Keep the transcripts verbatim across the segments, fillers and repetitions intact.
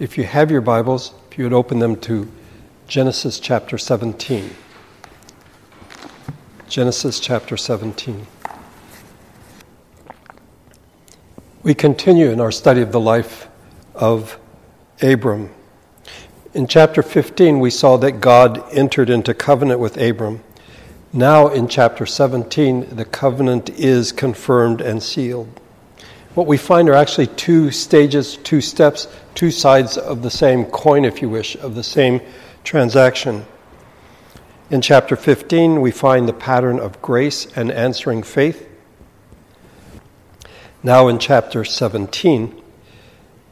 If you have your Bibles, if you would open them to Genesis chapter seventeen. Genesis chapter seventeen. We continue in our study of the life of Abram. In chapter fifteen, we saw that God entered into covenant with Abram. Now in chapter seventeen, the covenant is confirmed and sealed. What we find are actually two stages, two steps, two sides of the same coin, if you wish, of the same transaction. In chapter fifteen, we find the pattern of grace and answering faith. Now in chapter seventeen,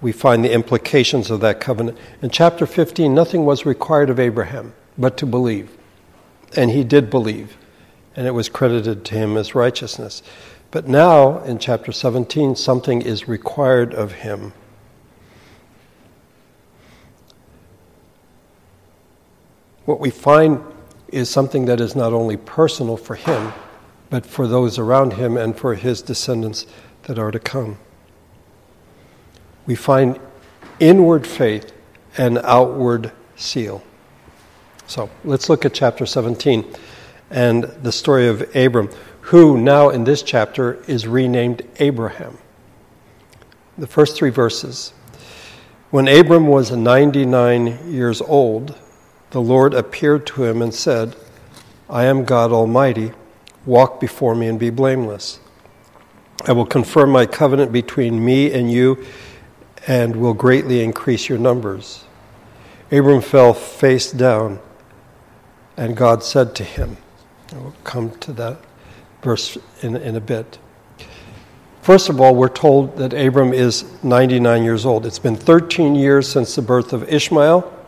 we find the implications of that covenant. In chapter fifteen, nothing was required of Abraham but to believe. And he did believe, and it was credited to him as righteousness. But now, in chapter seventeen, something is required of him. What we find is something that is not only personal for him, but for those around him and for his descendants that are to come. We find inward faith and outward seal. So, let's look at chapter seventeen and the story of Abram, who now in this chapter is renamed Abraham. The first three verses. When Abram was ninety-nine years old, the Lord appeared to him and said, I am God Almighty, walk before me and be blameless. I will confirm my covenant between me and you and will greatly increase your numbers. Abram fell face down, and God said to him, we'll come to that verse in, in a bit. First of all, we're told that Abram is ninety-nine years old. It's been thirteen years since the birth of Ishmael,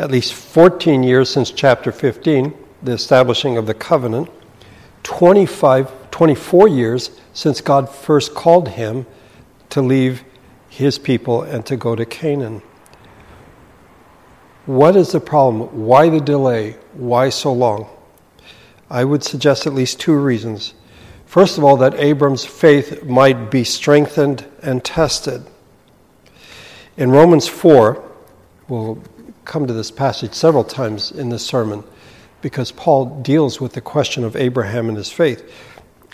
at least fourteen years since chapter fifteen, the establishing of the covenant, twenty-five, twenty-four years since God first called him to leave his people and to go to Canaan. What is the problem? Why the delay? Why so long? I would suggest at least two reasons. First of all, that Abram's faith might be strengthened and tested. In Romans four, we'll come to this passage several times in this sermon, because Paul deals with the question of Abraham and his faith.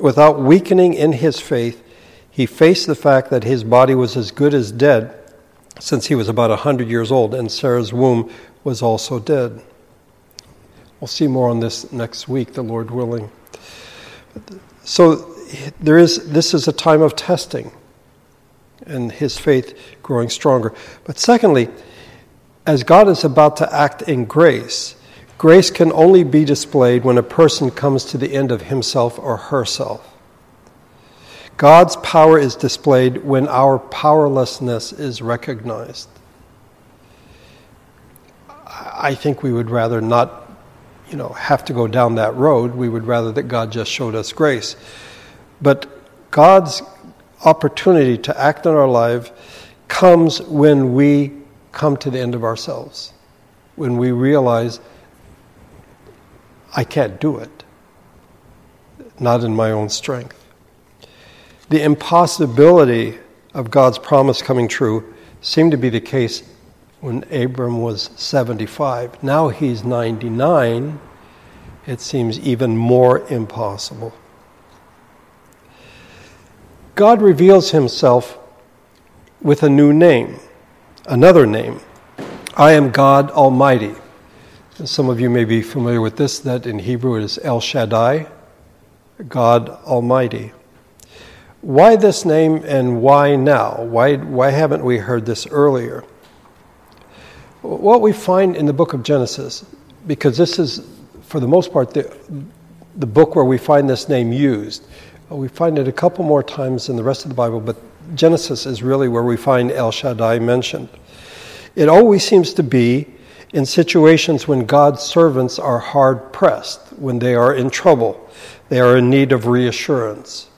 Without weakening in his faith, he faced the fact that his body was as good as dead since he was about one hundred years old, and Sarah's womb was also dead. We'll see more on this next week, the Lord willing. So there is. This is a time of testing and his faith growing stronger. But secondly, as God is about to act in grace, grace can only be displayed when a person comes to the end of himself or herself. God's power is displayed when our powerlessness is recognized. I think we would rather not you know, have to go down that road. We would rather that God just showed us grace. But God's opportunity to act in our life comes when we come to the end of ourselves, when we realize, I can't do it, not in my own strength. The impossibility of God's promise coming true seemed to be the case when Abram was seventy-five. Now he's ninety-nine. It seems even more impossible. God reveals himself with a new name, another name. I am God Almighty. And some of you may be familiar with this, that in Hebrew it is El Shaddai, God Almighty. Why this name and why now? Why, why haven't we heard this earlier? What we find in the book of Genesis, because this is, for the most part, the, the book where we find this name used. We find it a couple more times in the rest of the Bible, but Genesis is really where we find El Shaddai mentioned. It always seems to be in situations when God's servants are hard-pressed, when they are in trouble, they are in need of reassurance.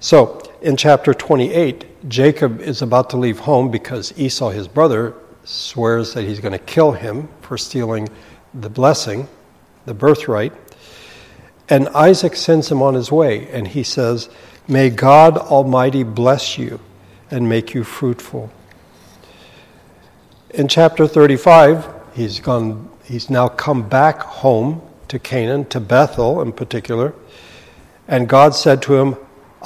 So, in chapter twenty-eight, Jacob is about to leave home because Esau, his brother, swears that he's going to kill him for stealing the blessing, the birthright. And Isaac sends him on his way, and he says, May God Almighty bless you and make you fruitful. In chapter thirty-five, he's gone. He's now come back home to Canaan, to Bethel in particular, and God said to him,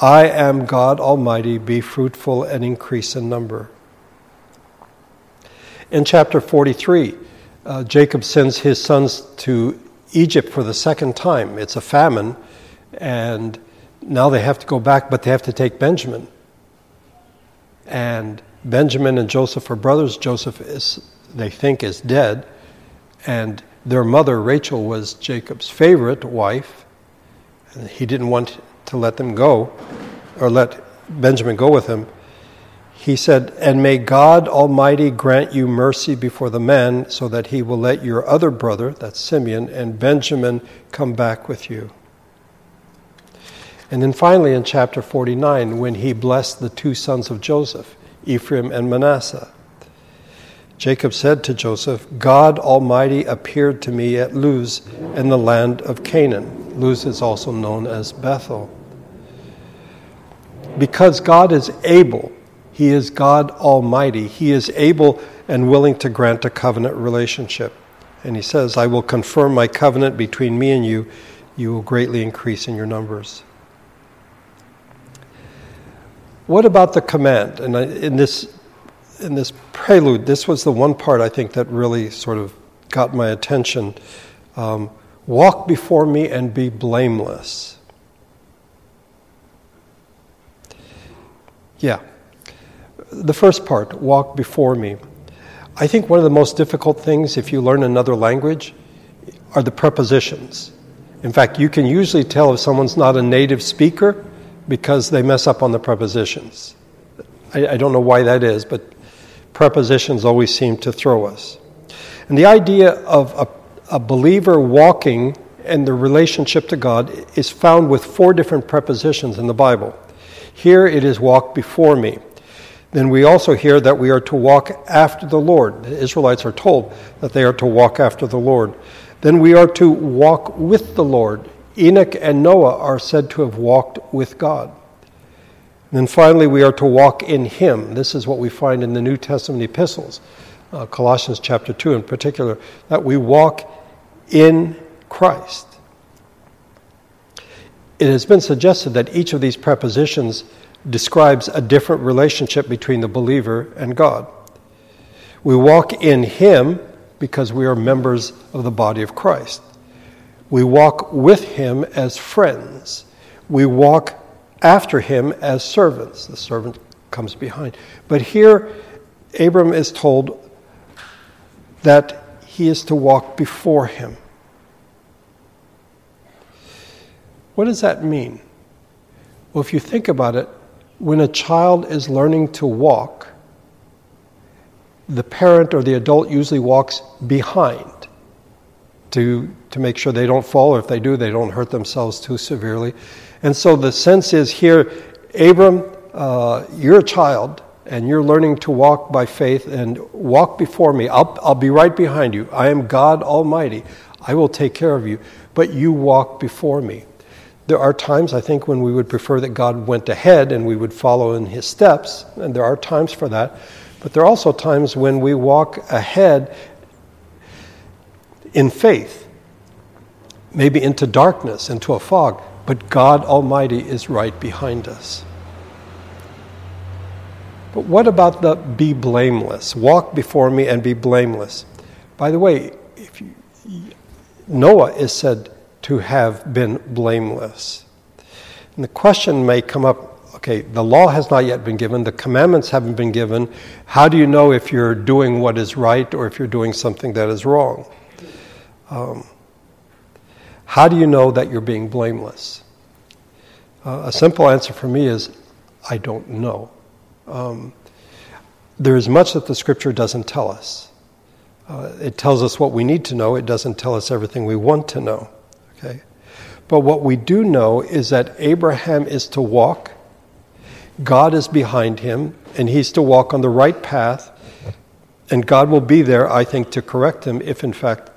I am God Almighty, be fruitful and increase in number. In chapter forty-three, uh, Jacob sends his sons to Egypt for the second time. It's a famine, and now they have to go back, but they have to take Benjamin. And Benjamin and Joseph are brothers. Joseph is, they think, is dead, and their mother, Rachel, was Jacob's favorite wife, and he didn't want to let them go, or let Benjamin go with him. He said, and may God Almighty grant you mercy before the man, so that he will let your other brother, that's Simeon, and Benjamin come back with you. And then finally in chapter forty-nine, when he blessed the two sons of Joseph, Ephraim and Manasseh, Jacob said to Joseph, God Almighty appeared to me at Luz in the land of Canaan. Luz is also known as Bethel. Because God is able, he is God Almighty. He is able and willing to grant a covenant relationship. And he says, I will confirm my covenant between me and you. You will greatly increase in your numbers. What about the command? And in this In this prelude, this was the one part I think that really sort of got my attention. Um, Walk before me and be blameless. Yeah. The first part, walk before me. I think one of the most difficult things if you learn another language are the prepositions. In fact, you can usually tell if someone's not a native speaker because they mess up on the prepositions. I, I don't know why that is, but prepositions always seem to throw us. And the idea of a, a believer walking and the relationship to God is found with four different prepositions in the Bible. Here it is walk before me. Then we also hear that we are to walk after the Lord. The Israelites are told that they are to walk after the Lord. Then we are to walk with the Lord. Enoch and Noah are said to have walked with God. And then finally, we are to walk in him. This is what we find in the New Testament epistles, uh, Colossians chapter two in particular, that we walk in Christ. It has been suggested that each of these prepositions describes a different relationship between the believer and God. We walk in him because we are members of the body of Christ. We walk with him as friends. We walk after him as servants. The servant comes behind. But here, Abram is told that he is to walk before him. What does that mean? Well, if you think about it, when a child is learning to walk, the parent or the adult usually walks behind to, to make sure they don't fall, or if they do, they don't hurt themselves too severely. And so the sense is here, Abram, uh, you're a child, and you're learning to walk by faith, and walk before me. I'll, I'll be right behind you. I am God Almighty. I will take care of you, but you walk before me. There are times, I think, when we would prefer that God went ahead and we would follow in his steps, and there are times for that. But there are also times when we walk ahead in faith, maybe into darkness, into a fog, but God Almighty is right behind us. But what about the be blameless? Walk before me and be blameless. By the way, if you, Noah is said to have been blameless. And the question may come up, okay, the law has not yet been given, the commandments haven't been given. How do you know if you're doing what is right or if you're doing something that is wrong? Um, How do you know that you're being blameless? Uh, a simple answer for me is, I don't know. Um, there is much that the Scripture doesn't tell us. Uh, it tells us what we need to know. It doesn't tell us everything we want to know. Okay, but what we do know is that Abraham is to walk. God is behind him, and he's to walk on the right path. And God will be there, I think, to correct him if, in fact,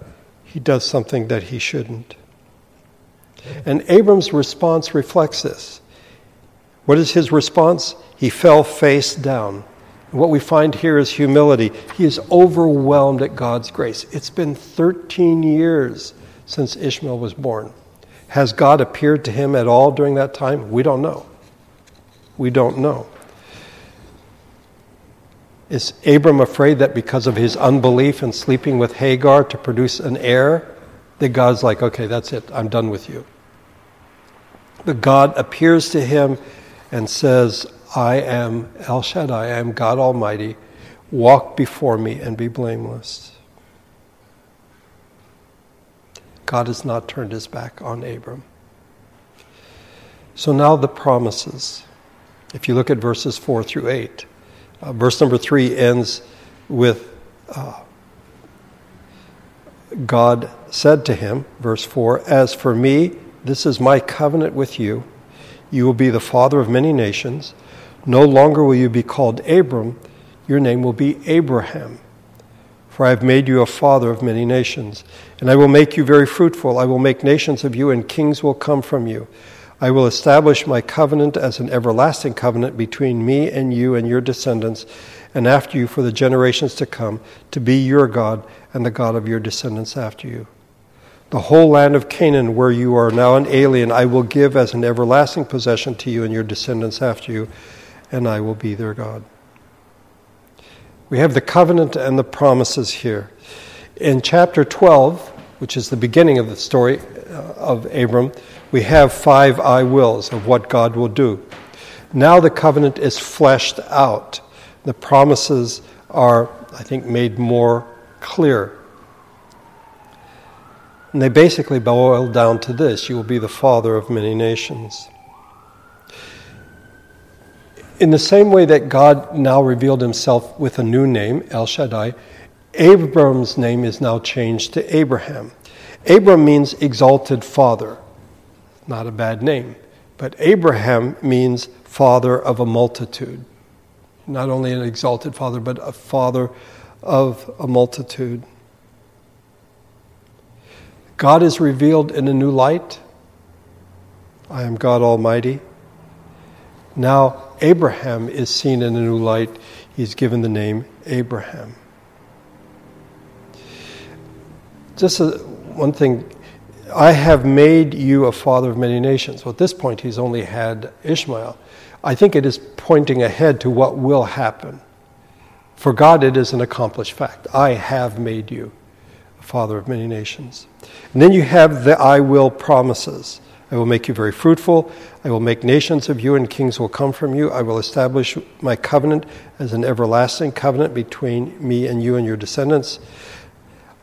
he does something that he shouldn't. And Abram's response reflects this. What is his response? He fell face down What we find here is humility. He is overwhelmed at God's grace. It's been thirteen years since Ishmael was born. Has God appeared to him at all during that time? We don't know. We don't know. Is Abram afraid that because of his unbelief and sleeping with Hagar to produce an heir, that God's like, okay, that's it, I'm done with you? But God appears to him and says, I am El Shaddai, I am God Almighty. Walk before me and be blameless. God has not turned his back on Abram. So now the promises. If you look at verses four through eight, uh, verse number three ends with uh, God said to him, verse four, as for me, this is my covenant with you. You will be the father of many nations. No longer will you be called Abram. Your name will be Abraham. For I have made you a father of many nations. And I will make you very fruitful. I will make nations of you, and kings will come from you. I will establish my covenant as an everlasting covenant between me and you and your descendants, and after you for the generations to come, to be your God and the God of your descendants after you. The whole land of Canaan, where you are now an alien, I will give as an everlasting possession to you and your descendants after you, and I will be their God. We have the covenant and the promises here. In chapter twelve, which is the beginning of the story of Abram, we have five I wills of what God will do. Now the covenant is fleshed out. The promises are, I think, made more clear. And they basically boil down to this: you will be the father of many nations. In the same way that God now revealed himself with a new name, El Shaddai, Abram's name is now changed to Abraham. Abram means exalted father. Not a bad name. But Abraham means father of a multitude. Not only an exalted father, but a father of a multitude. God is revealed in a new light. I am God Almighty. Now Abraham is seen in a new light. He's given the name Abraham. Just a, one thing. I have made you a father of many nations. Well, at this point, he's only had Ishmael. I think it is pointing ahead to what will happen. For God, it is an accomplished fact. I have made you a father of many nations. And then you have the I will promises. I will make you very fruitful. I will make nations of you, and kings will come from you. I will establish my covenant as an everlasting covenant between me and you and your descendants.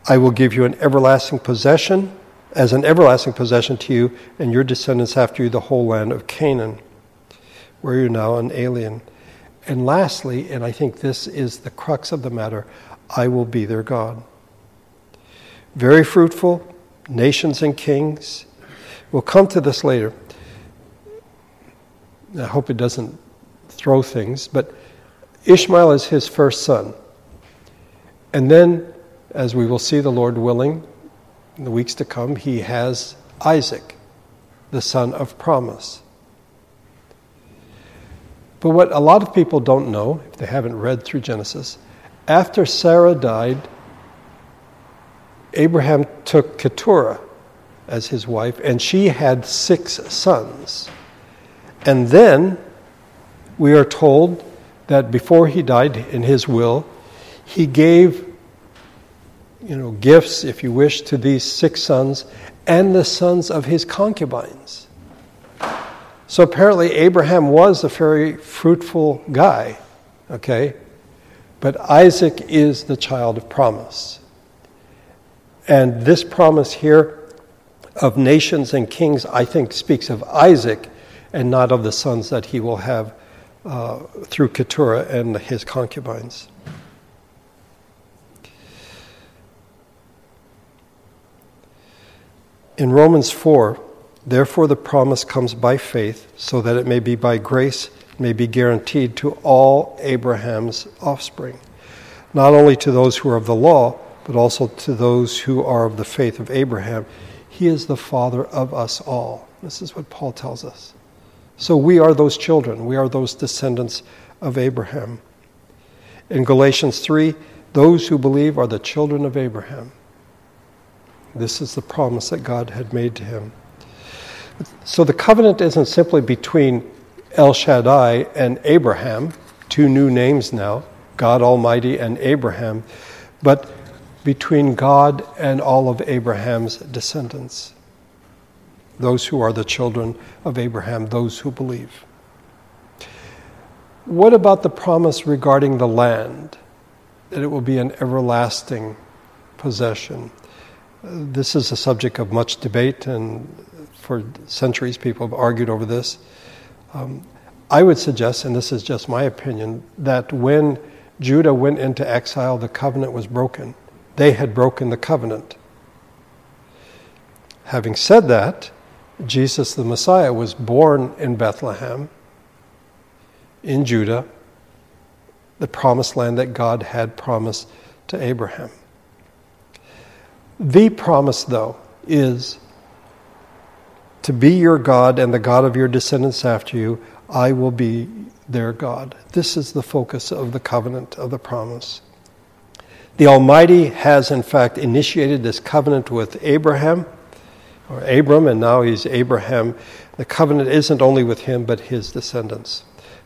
I will give you an everlasting possession, as an everlasting possession to you and your descendants after you, the whole land of Canaan, where you're now an alien. And lastly, and I think this is the crux of the matter, I will be their God. Very fruitful, nations and kings. We'll come to this later. I hope it doesn't throw things, but Ishmael is his first son. And then, as we will see, the Lord willing, in the weeks to come, he has Isaac, the son of promise. But what a lot of people don't know, if they haven't read through Genesis, after Sarah died, Abraham took Keturah as his wife, and she had six sons. And then we are told that before he died, in his will, he gave you know, gifts, if you wish, to these six sons and the sons of his concubines. So apparently Abraham was a very fruitful guy, okay? But Isaac is the child of promise. And this promise here of nations and kings, I think, speaks of Isaac and not of the sons that he will have uh, through Keturah and his concubines. In Romans four, therefore the promise comes by faith, so that it may be by grace, may be guaranteed to all Abraham's offspring, not only to those who are of the law, but also to those who are of the faith of Abraham. He is the father of us all. This is what Paul tells us. So we are those children. We are those descendants of Abraham. In Galatians three, those who believe are the children of Abraham. This is the promise that God had made to him. So the covenant isn't simply between El Shaddai and Abraham, two new names now, God Almighty and Abraham, but between God and all of Abraham's descendants, those who are the children of Abraham, those who believe. What about the promise regarding the land, that it will be an everlasting possession? This is a subject of much debate, and for centuries people have argued over this. Um, I would suggest, and this is just my opinion, that when Judah went into exile, the covenant was broken. They had broken the covenant. Having said that, Jesus the Messiah was born in Bethlehem, in Judah, the promised land that God had promised to Abraham. The promise, though, is to be your God and the God of your descendants after you. I will be their God. This is the focus of the covenant, of the promise. The Almighty has, in fact, initiated this covenant with Abraham, or Abram, and now he's Abraham. The covenant isn't only with him, but his descendants,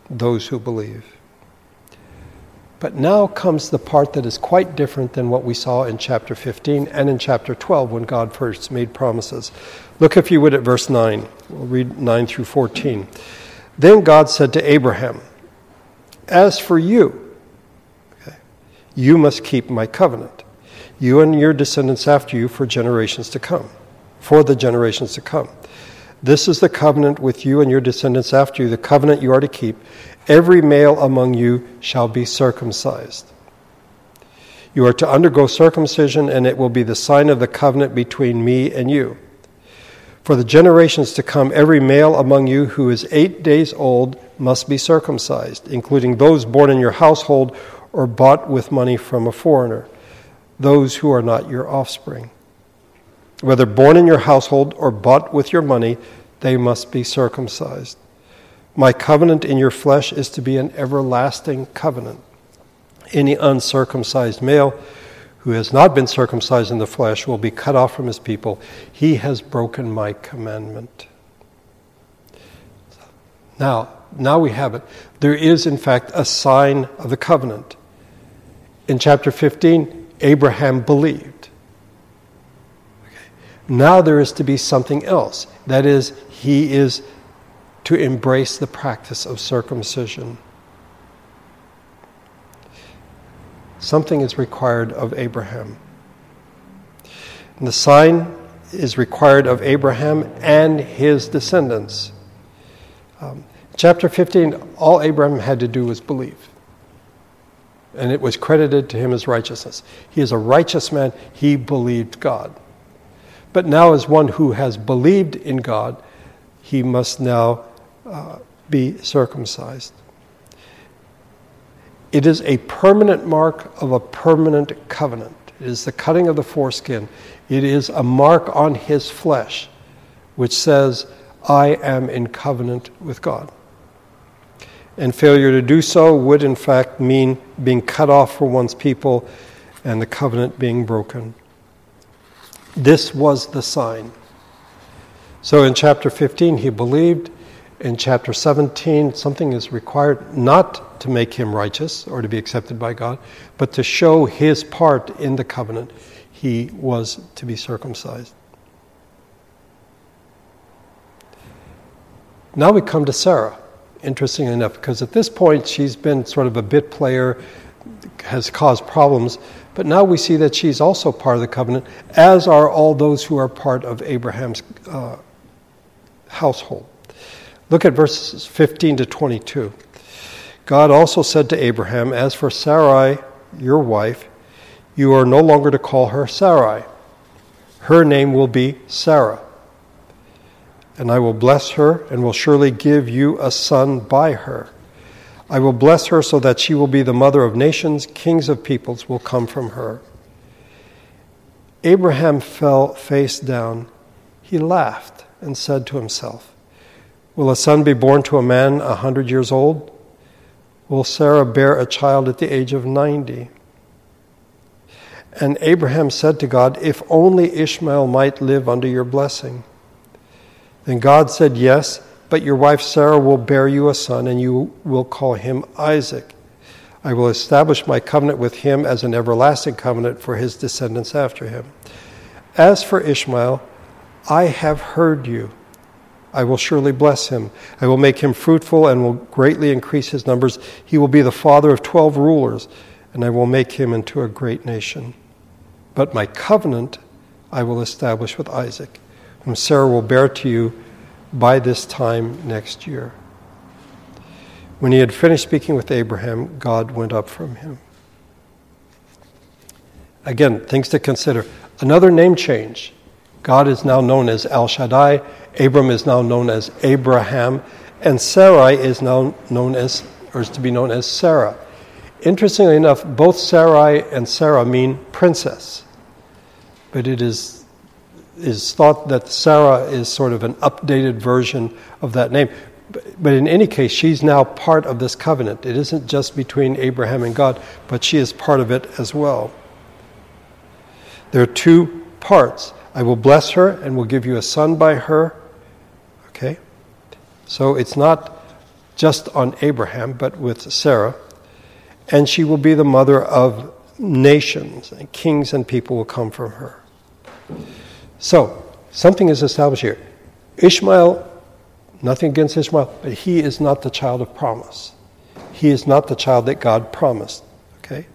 those who believe. But now comes the part that is quite different than what we saw in chapter fifteen and in chapter twelve when God first made promises. Look, if you would, at verse nine. We'll read nine through fourteen. Then God said to Abraham, as for you, okay, you must keep my covenant, you and your descendants after you for generations to come, for the generations to come. This is the covenant with you and your descendants after you, the covenant you are to keep. Every male among you shall be circumcised. You are to undergo circumcision, and it will be the sign of the covenant between me and you. For the generations to come, every male among you who is eight days old must be circumcised, including those born in your household or bought with money from a foreigner, those who are not your offspring. Whether born in your household or bought with your money, they must be circumcised. My covenant in your flesh is to be an everlasting covenant. Any uncircumcised male who has not been circumcised in the flesh will be cut off from his people. He has broken my commandment. Now, now we have it. There is, in fact, a sign of the covenant. In chapter fifteen, Abraham believed. Now there is to be something else. That is, he is to embrace the practice of circumcision. Something is required of Abraham. And the sign is required of Abraham and his descendants. Um, chapter fifteen, all Abraham had to do was believe. And it was credited to him as righteousness. He is a righteous man. He believed God. But now, as one who has believed in God, he must now uh, be circumcised. It is a permanent mark of a permanent covenant. It is the cutting of the foreskin. It is a mark on his flesh, which says, I am in covenant with God. And failure to do so would, in fact, mean being cut off from one's people and the covenant being broken. This was the sign. So in chapter fifteen, he believed. In chapter seventeen, something is required not to make him righteous or to be accepted by God, but to show his part in the covenant. He was to be circumcised. Now we come to Sarah, interestingly enough, because at this point she's been sort of a bit player, has caused problems. But now we see that she's also part of the covenant, as are all those who are part of Abraham's uh, household. Look at verses fifteen to twenty-two. God also said to Abraham, as for Sarai, your wife, you are no longer to call her Sarai. Her name will be Sarah. And I will bless her and will surely give you a son by her. I will bless her so that she will be the mother of nations. Kings of peoples will come from her. Abraham fell face down. He laughed and said to himself, will a son be born to a man a hundred years old? will Sarah bear a child at the age of ninety? And Abraham said to God, if only Ishmael might live under your blessing. Then God said, yes, but your wife Sarah will bear you a son, and you will call him Isaac. I will establish my covenant with him as an everlasting covenant for his descendants after him. As for Ishmael, I have heard you. I will surely bless him. I will make him fruitful and will greatly increase his numbers. He will be the father of twelve rulers, and I will make him into a great nation. But my covenant I will establish with Isaac, whom Sarah will bear to you by this time next year. When he had finished speaking with Abraham, God went up from him. Again, things to consider. Another name change. God is now known as El Shaddai. Abram is now known as Abraham. And Sarai is now known as, or is to be known as Sarah. Interestingly enough, both Sarai and Sarah mean princess. But it is, is thought that Sarah is sort of an updated version of that name. But in any case, she's now part of this covenant. It isn't just between Abraham and God, but she is part of it as well. There are two parts. I will bless her and will give you a son by her. Okay? So it's not just on Abraham, but with Sarah. And she will be the mother of nations, and kings and people will come from her. So, something is established here. Ishmael, nothing against Ishmael, but he is not the child of promise. He is not the child that God promised. Okay?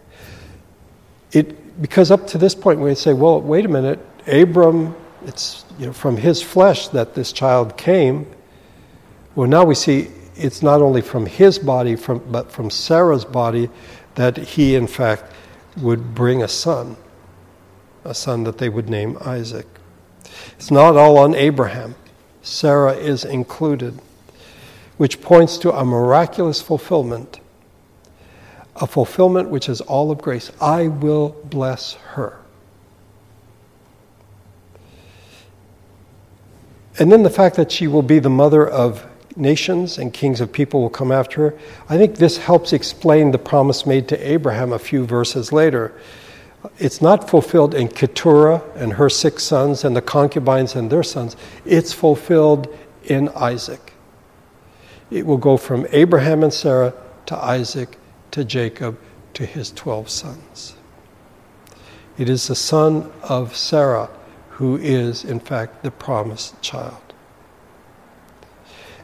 It because up to this point we say, well, wait a minute, Abram, it's you know from his flesh that this child came. Well, now we see it's not only from his body, from but from Sarah's body that he in fact would bring a son, a son that they would name Isaac. It's not all on Abraham. Sarah is included, which points to a miraculous fulfillment, a fulfillment which is all of grace. I will bless her. And then the fact that she will be the mother of nations and kings of people will come after her. I think this helps explain the promise made to Abraham a few verses later. It's not fulfilled in Keturah and her six sons and the concubines and their sons. It's fulfilled in Isaac. It will go from Abraham and Sarah to Isaac to Jacob to his twelve sons. It is the son of Sarah who is, in fact, the promised child.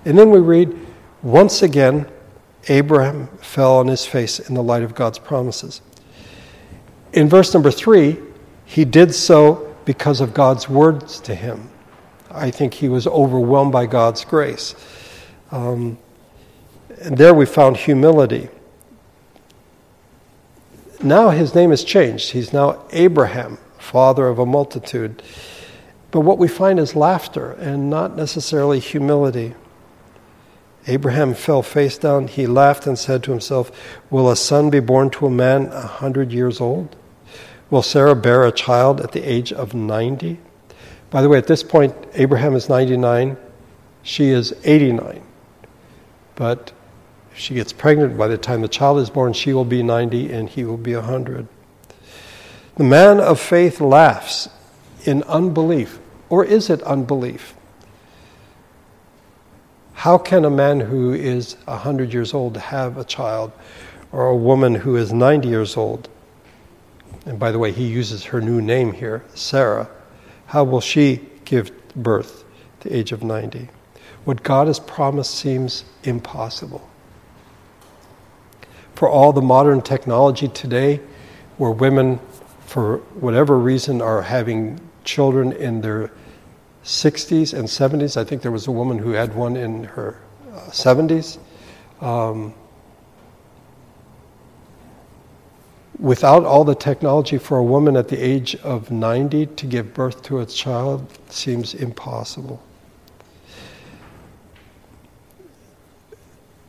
And then we read, once again, Abraham fell on his face in the light of God's promises. In verse number three, he did so because of God's words to him. I think he was overwhelmed by God's grace. Um, and there we found humility. Now his name has changed. He's now Abraham, father of a multitude. But what we find is laughter and not necessarily humility. Abraham fell face down. He laughed and said to himself, will a son be born to a man a hundred years old? Will Sarah bear a child at the age of ninety? By the way, at this point, Abraham is ninety-nine. She is eighty-nine. But if she gets pregnant, by the time the child is born, she will be ninety and he will be one hundred. The man of faith laughs in unbelief. Or is it unbelief? How can a man who is one hundred years old have a child, or a woman who is ninety years old? And by the way, he uses her new name here, Sarah. How will she give birth at the age of ninety? What God has promised seems impossible. For all the modern technology today, where women, for whatever reason, are having children in their sixties and seventies. I think there was a woman who had one in her uh, seventies. Um, without all the technology, for a woman at the age of ninety to give birth to a child seems impossible.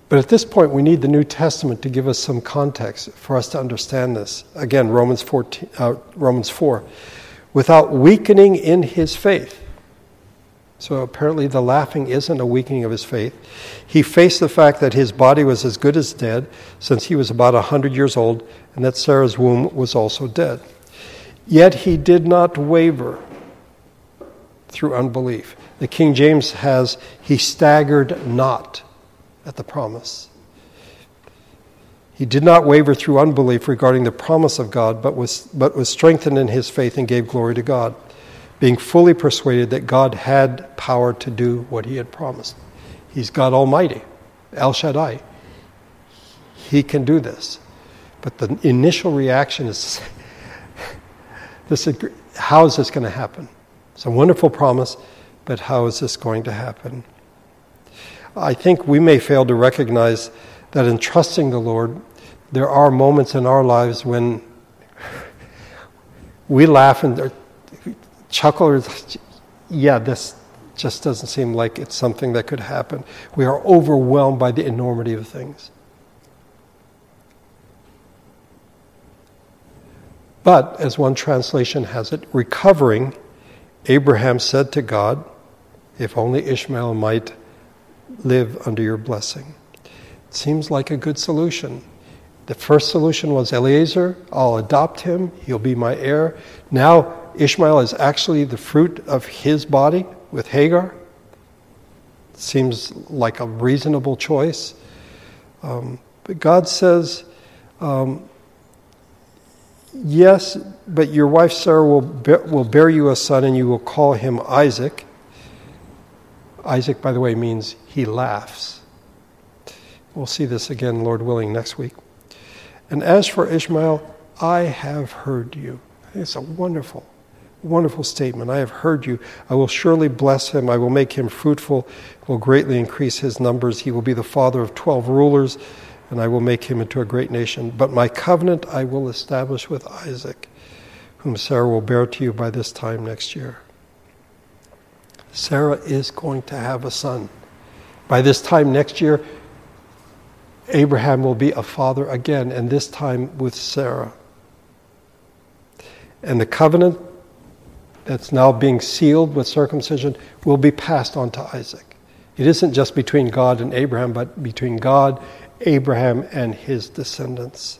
But at this point, we need the New Testament to give us some context for us to understand this. Again, Romans fourteen, uh, Romans four. Without weakening in his faith. So apparently the laughing isn't a weakening of his faith. He faced the fact that his body was as good as dead, since he was about one hundred years old, and that Sarah's womb was also dead. Yet he did not waver through unbelief. The King James has, he staggered not at the promise. He did not waver through unbelief regarding the promise of God, but was, but was strengthened in his faith and gave glory to God, being fully persuaded that God had power to do what he had promised. He's God Almighty, El Shaddai. He can do this. But the initial reaction is, this is how is this going to happen? It's a wonderful promise, but how is this going to happen? I think we may fail to recognize that in trusting the Lord, there are moments in our lives when we laugh and chuckle, or, yeah, this just doesn't seem like it's something that could happen. We are overwhelmed by the enormity of things. But, as one translation has it, recovering, Abraham said to God, if only Ishmael might live under your blessing. It seems like a good solution. The first solution was Eliezer, I'll adopt him, he'll be my heir. Now Ishmael is actually the fruit of his body with Hagar. It seems like a reasonable choice. Um, but God says, um, yes, but your wife Sarah will be- will bear you a son, and you will call him Isaac. Isaac, by the way, means he laughs. We'll see this again, Lord willing, next week. And as for Ishmael, I have heard you. It's a wonderful, wonderful statement. I have heard you. I will surely bless him. I will make him fruitful, will greatly increase his numbers. He will be the father of twelve rulers, and I will make him into a great nation. But my covenant I will establish with Isaac, whom Sarah will bear to you by this time next year. Sarah is going to have a son. By this time next year, Abraham will be a father again, and this time with Sarah. And the covenant that's now being sealed with circumcision will be passed on to Isaac. It isn't just between God and Abraham, but between God, Abraham, and his descendants.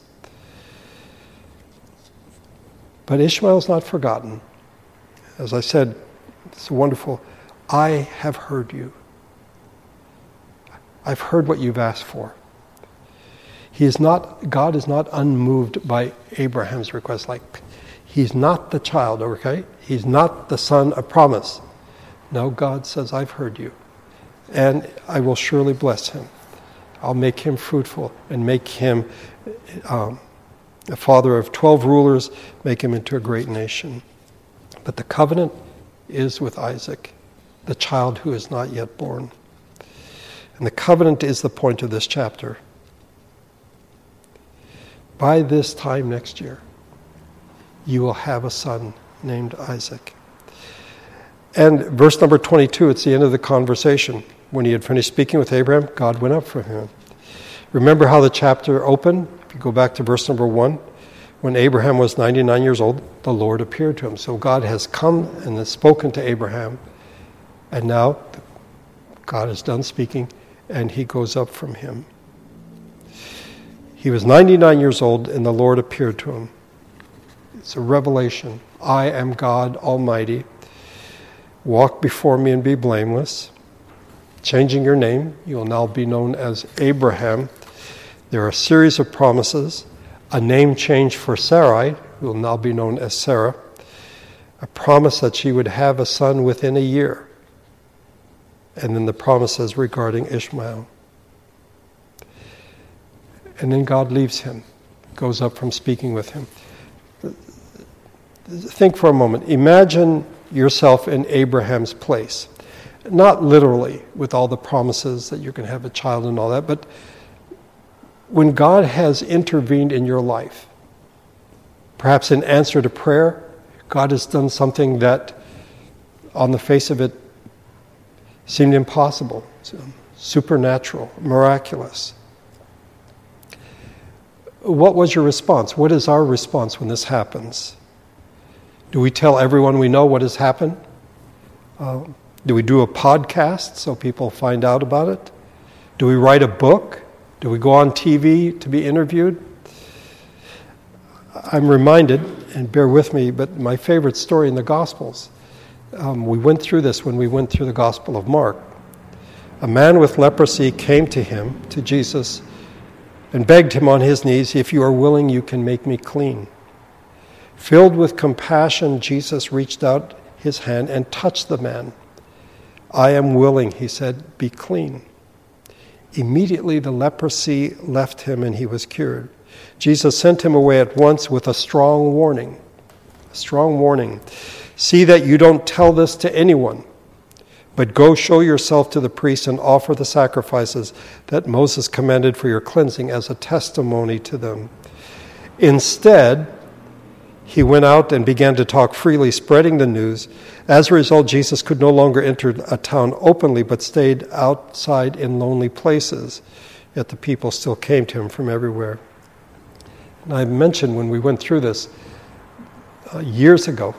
But Ishmael's not forgotten. As I said, it's wonderful. I have heard you. I've heard what you've asked for. He is not, God is not unmoved by Abraham's request. Like, he's not the child, okay? He's not the son of promise. No, God says, I've heard you, and I will surely bless him. I'll make him fruitful and make him um, a father of twelve rulers, make him into a great nation. But the covenant is with Isaac, the child who is not yet born. And the covenant is the point of this chapter. By this time next year, you will have a son named Isaac. And verse number twenty-two, it's the end of the conversation. When he had finished speaking with Abraham, God went up from him. Remember how the chapter opened? If you go back to verse number one, when Abraham was ninety-nine years old, the Lord appeared to him. So God has come and has spoken to Abraham. And now God is done speaking, and he goes up from him. He was ninety-nine years old, and the Lord appeared to him. It's a revelation. I am God Almighty. Walk before me and be blameless. Changing your name, you will now be known as Abraham. There are a series of promises. A name change for Sarai, who will now be known as Sarah. A promise that she would have a son within a year. And then the promises regarding Ishmael. And then God leaves him, goes up from speaking with him. Think for a moment. Imagine yourself in Abraham's place. Not literally with all the promises that you're going to have a child and all that, but when God has intervened in your life, perhaps in answer to prayer, God has done something that on the face of it seemed impossible, supernatural, miraculous. What was your response? What is our response when this happens? Do we tell everyone we know what has happened? Uh, Do we do a podcast so people find out about it? Do we write a book? Do we go on T V to be interviewed? I'm reminded, and bear with me, but my favorite story in the Gospels. Um, we went through this when we went through the Gospel of Mark. A man with leprosy came to him, to Jesus, and begged him on his knees, "If you are willing, you can make me clean." Filled with compassion, Jesus reached out his hand and touched the man. "I am willing," he said, "be clean." Immediately the leprosy left him and he was cured. Jesus sent him away at once with a strong warning. A strong warning. "See that you don't tell this to anyone, but go show yourself to the priest and offer the sacrifices that Moses commanded for your cleansing as a testimony to them." Instead, he went out and began to talk freely, spreading the news. As a result, Jesus could no longer enter a town openly, but stayed outside in lonely places. Yet the people still came to him from everywhere. And I mentioned when we went through this uh, years ago,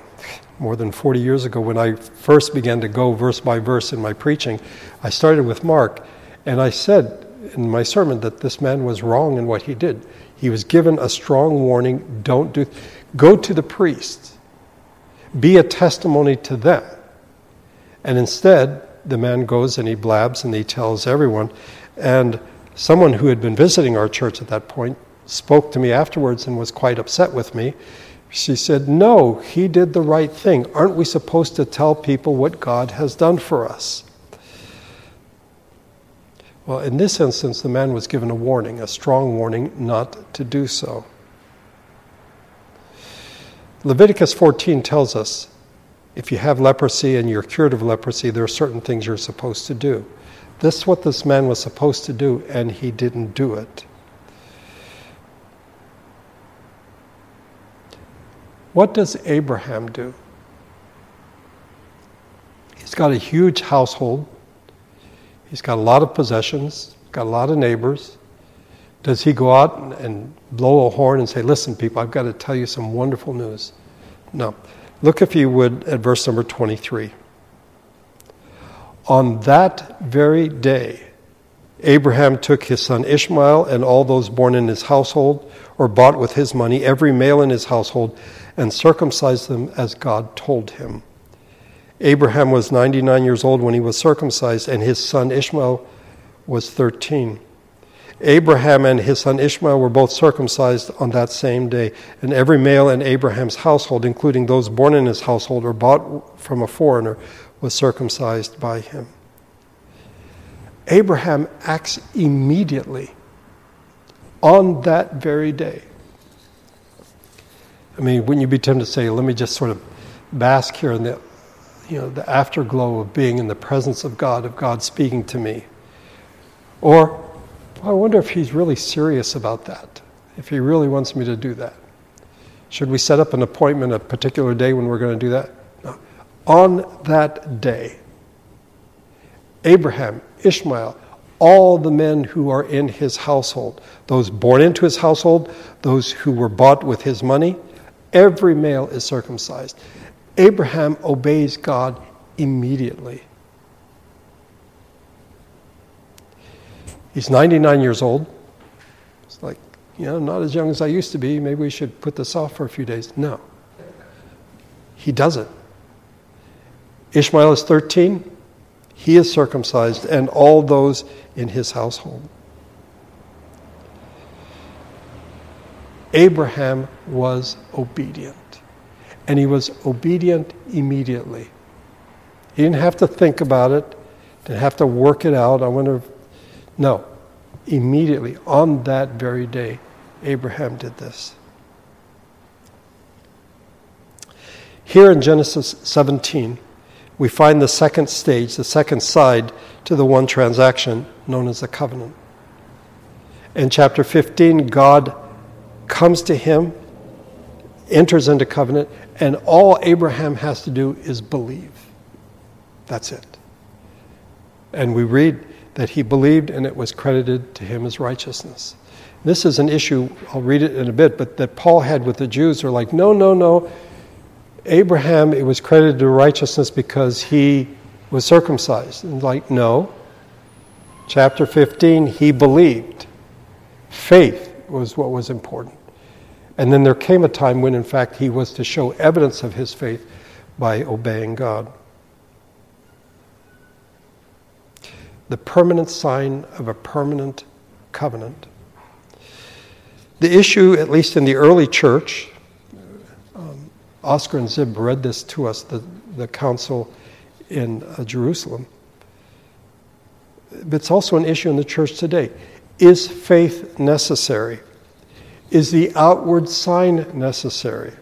more than forty years ago, when I first began to go verse by verse in my preaching, I started with Mark, and I said in my sermon that this man was wrong in what he did. He was given a strong warning, don't do... Go to the priest, be a testimony to them. And instead, the man goes and he blabs and he tells everyone. And someone who had been visiting our church at that point spoke to me afterwards and was quite upset with me. She said, "No, he did the right thing. Aren't we supposed to tell people what God has done for us?" Well, in this instance, the man was given a warning, a strong warning not to do so. Leviticus fourteen tells us if you have leprosy and you're cured of leprosy, there are certain things you're supposed to do. This is what this man was supposed to do, and he didn't do it. What does Abraham do? He's got a huge household. He's got a lot of possessions, got a lot of neighbors. Does he go out and, and blow a horn and say, "Listen, people, I've got to tell you some wonderful news"? No. Look, if you would, at verse number twenty-three. "On that very day, Abraham took his son Ishmael and all those born in his household or bought with his money, every male in his household, and circumcised them as God told him. Abraham was ninety-nine years old when he was circumcised, and his son Ishmael was thirteen. Abraham and his son Ishmael were both circumcised on that same day, and every male in Abraham's household, including those born in his household or bought from a foreigner, was circumcised by him." Abraham acts immediately on that very day. I mean, wouldn't you be tempted to say, let me just sort of bask here in the, you know, the afterglow of being in the presence of God, of God speaking to me? Or, I wonder if he's really serious about that, if he really wants me to do that. Should we set up an appointment, a particular day when we're going to do that? No. On that day, Abraham, Ishmael, all the men who are in his household, those born into his household, those who were bought with his money, every male is circumcised. Abraham obeys God immediately. He's ninety-nine years old. It's like, you know, not as young as I used to be. Maybe we should put this off for a few days. No. He doesn't. Ishmael is thirteen. He is circumcised, and all those in his household. Abraham was obedient. And he was obedient immediately. He didn't have to think about it. Didn't have to work it out. I wonder if No, immediately, on that very day, Abraham did this. Here in Genesis seventeen, we find the second stage, the second side to the one transaction known as the covenant. In chapter fifteen, God comes to him, enters into covenant, and all Abraham has to do is believe. That's it. And we read that he believed and it was credited to him as righteousness. This is an issue, I'll read it in a bit, but that Paul had with the Jews who are like, no, no, no. Abraham, it was credited to righteousness because he was circumcised? And like, no. Chapter fifteen, he believed. Faith was what was important. And then there came a time when, in fact, he was to show evidence of his faith by obeying God. The permanent sign of a permanent covenant. The issue, at least in the early church, um, Oscar and Zib read this to us, the, the council in uh, Jerusalem. But it's also an issue in the church today. Is faith necessary? Is the outward sign necessary?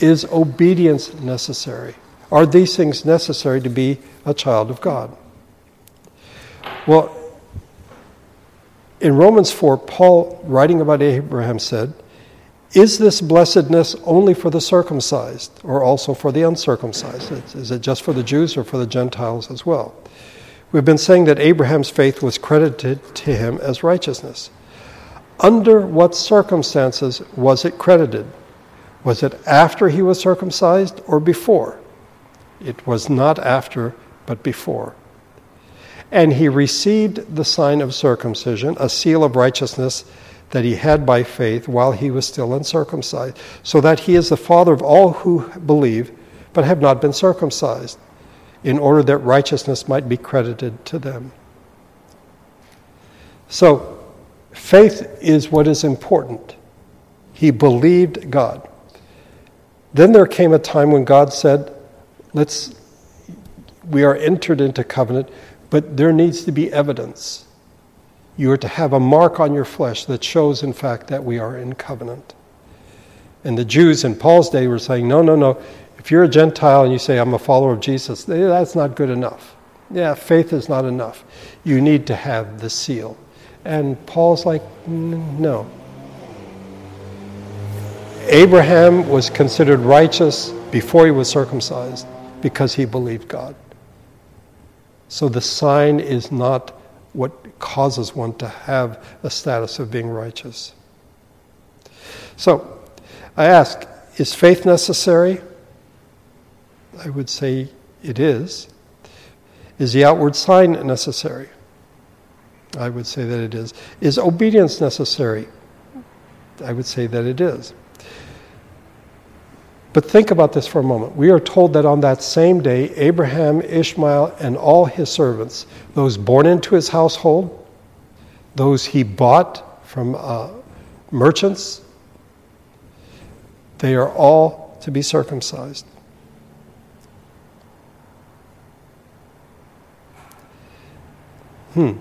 Is obedience necessary? Are these things necessary to be a child of God? Well, in Romans four, Paul, writing about Abraham, said, is this blessedness only for the circumcised or also for the uncircumcised? Is it just for the Jews or for the Gentiles as well? We've been saying that Abraham's faith was credited to him as righteousness. Under what circumstances was it credited? Was it after he was circumcised or before? It was not after, but before. And he received the sign of circumcision, a seal of righteousness that he had by faith while he was still uncircumcised, so that he is the father of all who believe but have not been circumcised, in order that righteousness might be credited to them. So, faith is what is important. He believed God. Then there came a time when God said, "Let's. We are entered into covenant, but there needs to be evidence. You are to have a mark on your flesh that shows, in fact, that we are in covenant." And the Jews in Paul's day were saying, no, no, no. If you're a Gentile and you say, I'm a follower of Jesus, that's not good enough. Yeah, faith is not enough. You need to have the seal. And Paul's like, no. Abraham was considered righteous before he was circumcised because he believed God. So the sign is not what causes one to have a status of being righteous. So I ask, is faith necessary? I would say it is. Is the outward sign necessary? I would say that it is. Is obedience necessary? I would say that it is. But think about this for a moment. We are told that on that same day, Abraham, Ishmael, and all his servants, those born into his household, those he bought from uh, merchants, they are all to be circumcised. Hmm.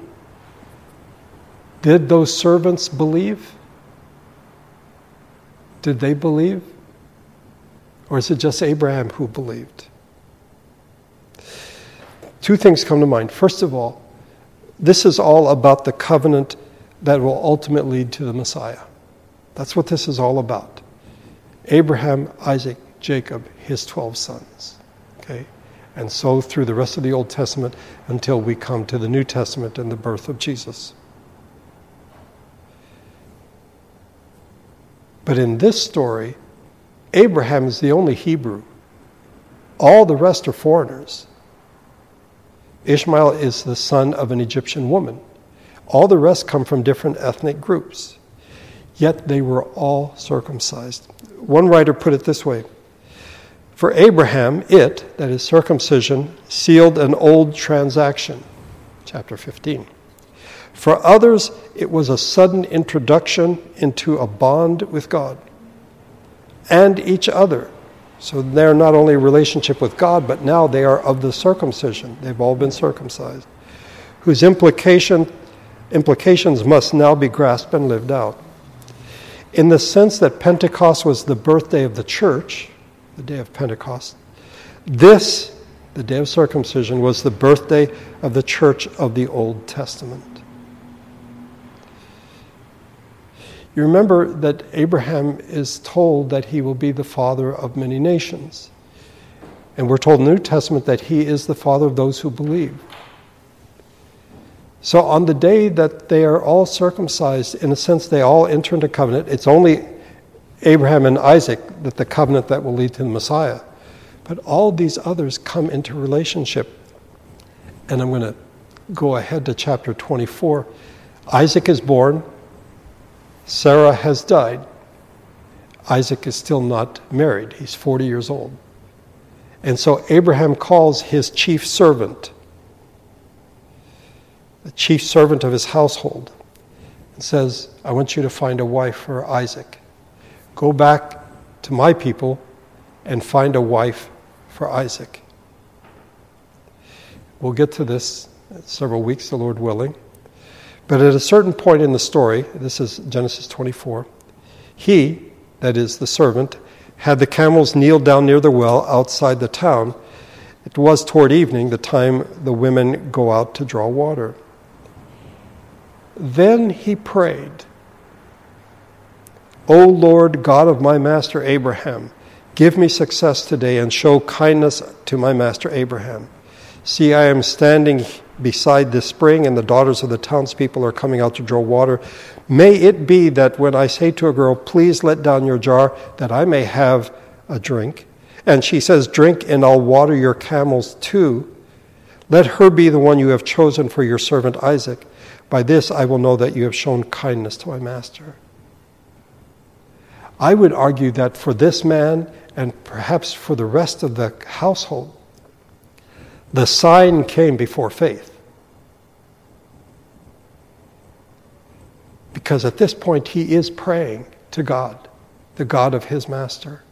Did those servants believe? Did they believe? Or is it just Abraham who believed? Two things come to mind. First of all, this is all about the covenant that will ultimately lead to the Messiah. That's what this is all about. Abraham, Isaac, Jacob, his twelve sons. Okay? And so through the rest of the Old Testament until we come to the New Testament and the birth of Jesus. But in this story, Abraham is the only Hebrew. All the rest are foreigners. Ishmael is the son of an Egyptian woman. All the rest come from different ethnic groups. Yet they were all circumcised. One writer put it this way. For Abraham, it, that is circumcision, sealed an old transaction. Chapter fifteen. For others, it was a sudden introduction into a bond with God. And each other. So they're not only a relationship with God, but now they are of the circumcision. They've all been circumcised, whose implication, implications must now be grasped and lived out. In the sense that Pentecost was the birthday of the church, the day of Pentecost, this, the day of circumcision, was the birthday of the church of the Old Testament. You remember that Abraham is told that he will be the father of many nations. And we're told in the New Testament that he is the father of those who believe. So on the day that they are all circumcised, in a sense they all enter into covenant. It's only Abraham and Isaac that the covenant that will lead to the Messiah. But all these others come into relationship and I'm going to go ahead to chapter twenty-four. Isaac is born. Sarah has died. Isaac is still not married. He's forty years old. And so Abraham calls his chief servant, the chief servant of his household, and says, I want you to find a wife for Isaac. Go back to my people and find a wife for Isaac. We'll get to this in several weeks, the Lord willing. But at a certain point in the story, this is Genesis twenty-four, he, that is the servant, had the camels kneel down near the well outside the town. It was toward evening, the time the women go out to draw water. Then he prayed, O Lord God of my master Abraham, give me success today and show kindness to my master Abraham. See, I am standing beside this spring, and the daughters of the townspeople are coming out to draw water. May it be that when I say to a girl, please let down your jar, that I may have a drink, and she says, drink, and I'll water your camels too, let her be the one you have chosen for your servant Isaac. By this I will know that you have shown kindness to my master. I would argue that for this man, and perhaps for the rest of the household, the sign came before faith. Because at this point, he is praying to God, the God of his master.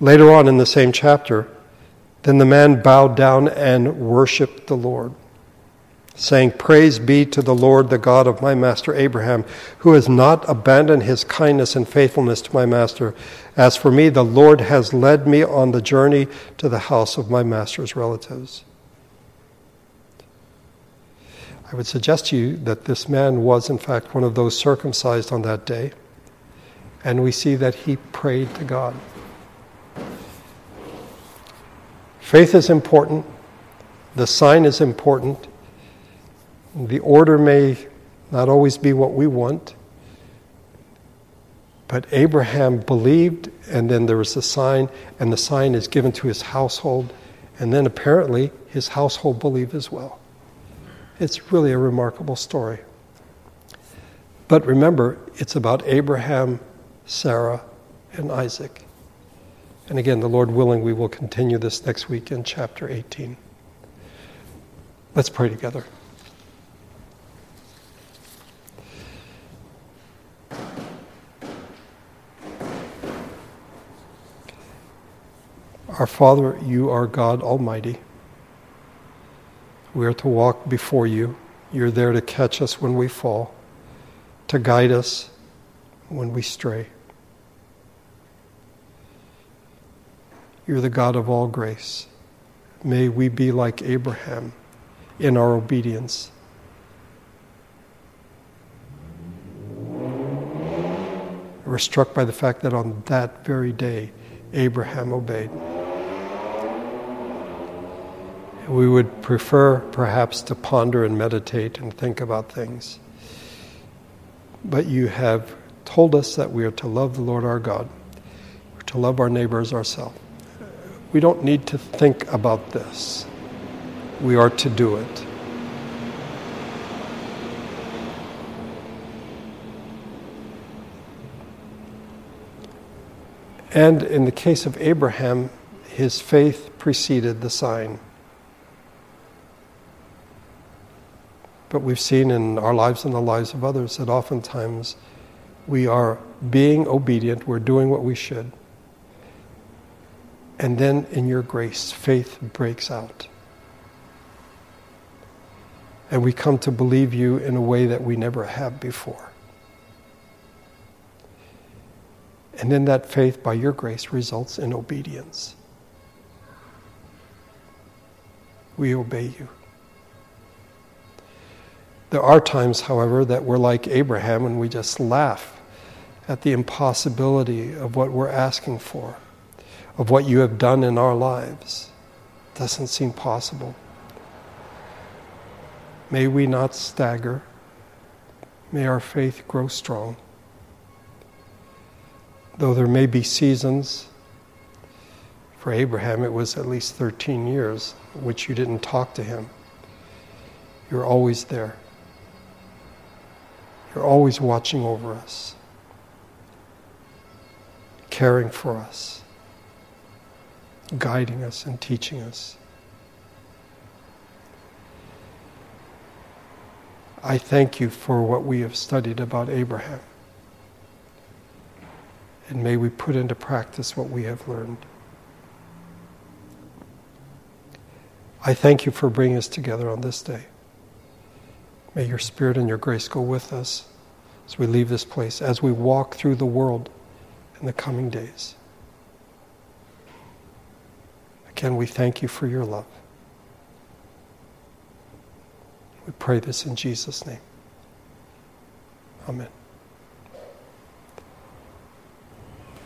Later on in the same chapter, then the man bowed down and worshiped the Lord, saying, Praise be to the Lord, the God of my master Abraham, who has not abandoned his kindness and faithfulness to my master. As for me, the Lord has led me on the journey to the house of my master's relatives. I would suggest to you that this man was, in fact, one of those circumcised on that day, and we see that he prayed to God. Faith is important. The sign is important. The order may not always be what we want, but Abraham believed, and then there was a sign, and the sign is given to his household, and then apparently his household believed as well. It's really a remarkable story. But remember, it's about Abraham, Sarah, and Isaac. And again, the Lord willing, we will continue this next week in chapter eighteen. Let's pray together. Our Father, you are God Almighty. We are to walk before you. You're there to catch us when we fall, to guide us when we stray. You're the God of all grace. May we be like Abraham in our obedience. We're struck by the fact that on that very day, Abraham obeyed. We would prefer, perhaps, to ponder and meditate and think about things. But you have told us that we are to love the Lord our God, to love our neighbors ourselves. We don't need to think about this. We are to do it. And in the case of Abraham, his faith preceded the sign. But we've seen in our lives and the lives of others that oftentimes we are being obedient, we're doing what we should. And then in your grace, faith breaks out. And we come to believe you in a way that we never have before. And then that faith, by your grace, results in obedience. We obey you. There are times, however, that we're like Abraham and we just laugh at the impossibility of what we're asking for, of what you have done in our lives. It doesn't seem possible. May we not stagger. May our faith grow strong. Though there may be seasons For Abraham, it was at least thirteen years, which you didn't talk to him. You're always there. You're always watching over us, caring for us, guiding us and teaching us. I thank you for what we have studied about Abraham. And may we put into practice what we have learned. I thank you for bringing us together on this day. May your Spirit and your grace go with us as we leave this place, as we walk through the world in the coming days. Again, we thank you for your love. We pray this in Jesus' name. Amen.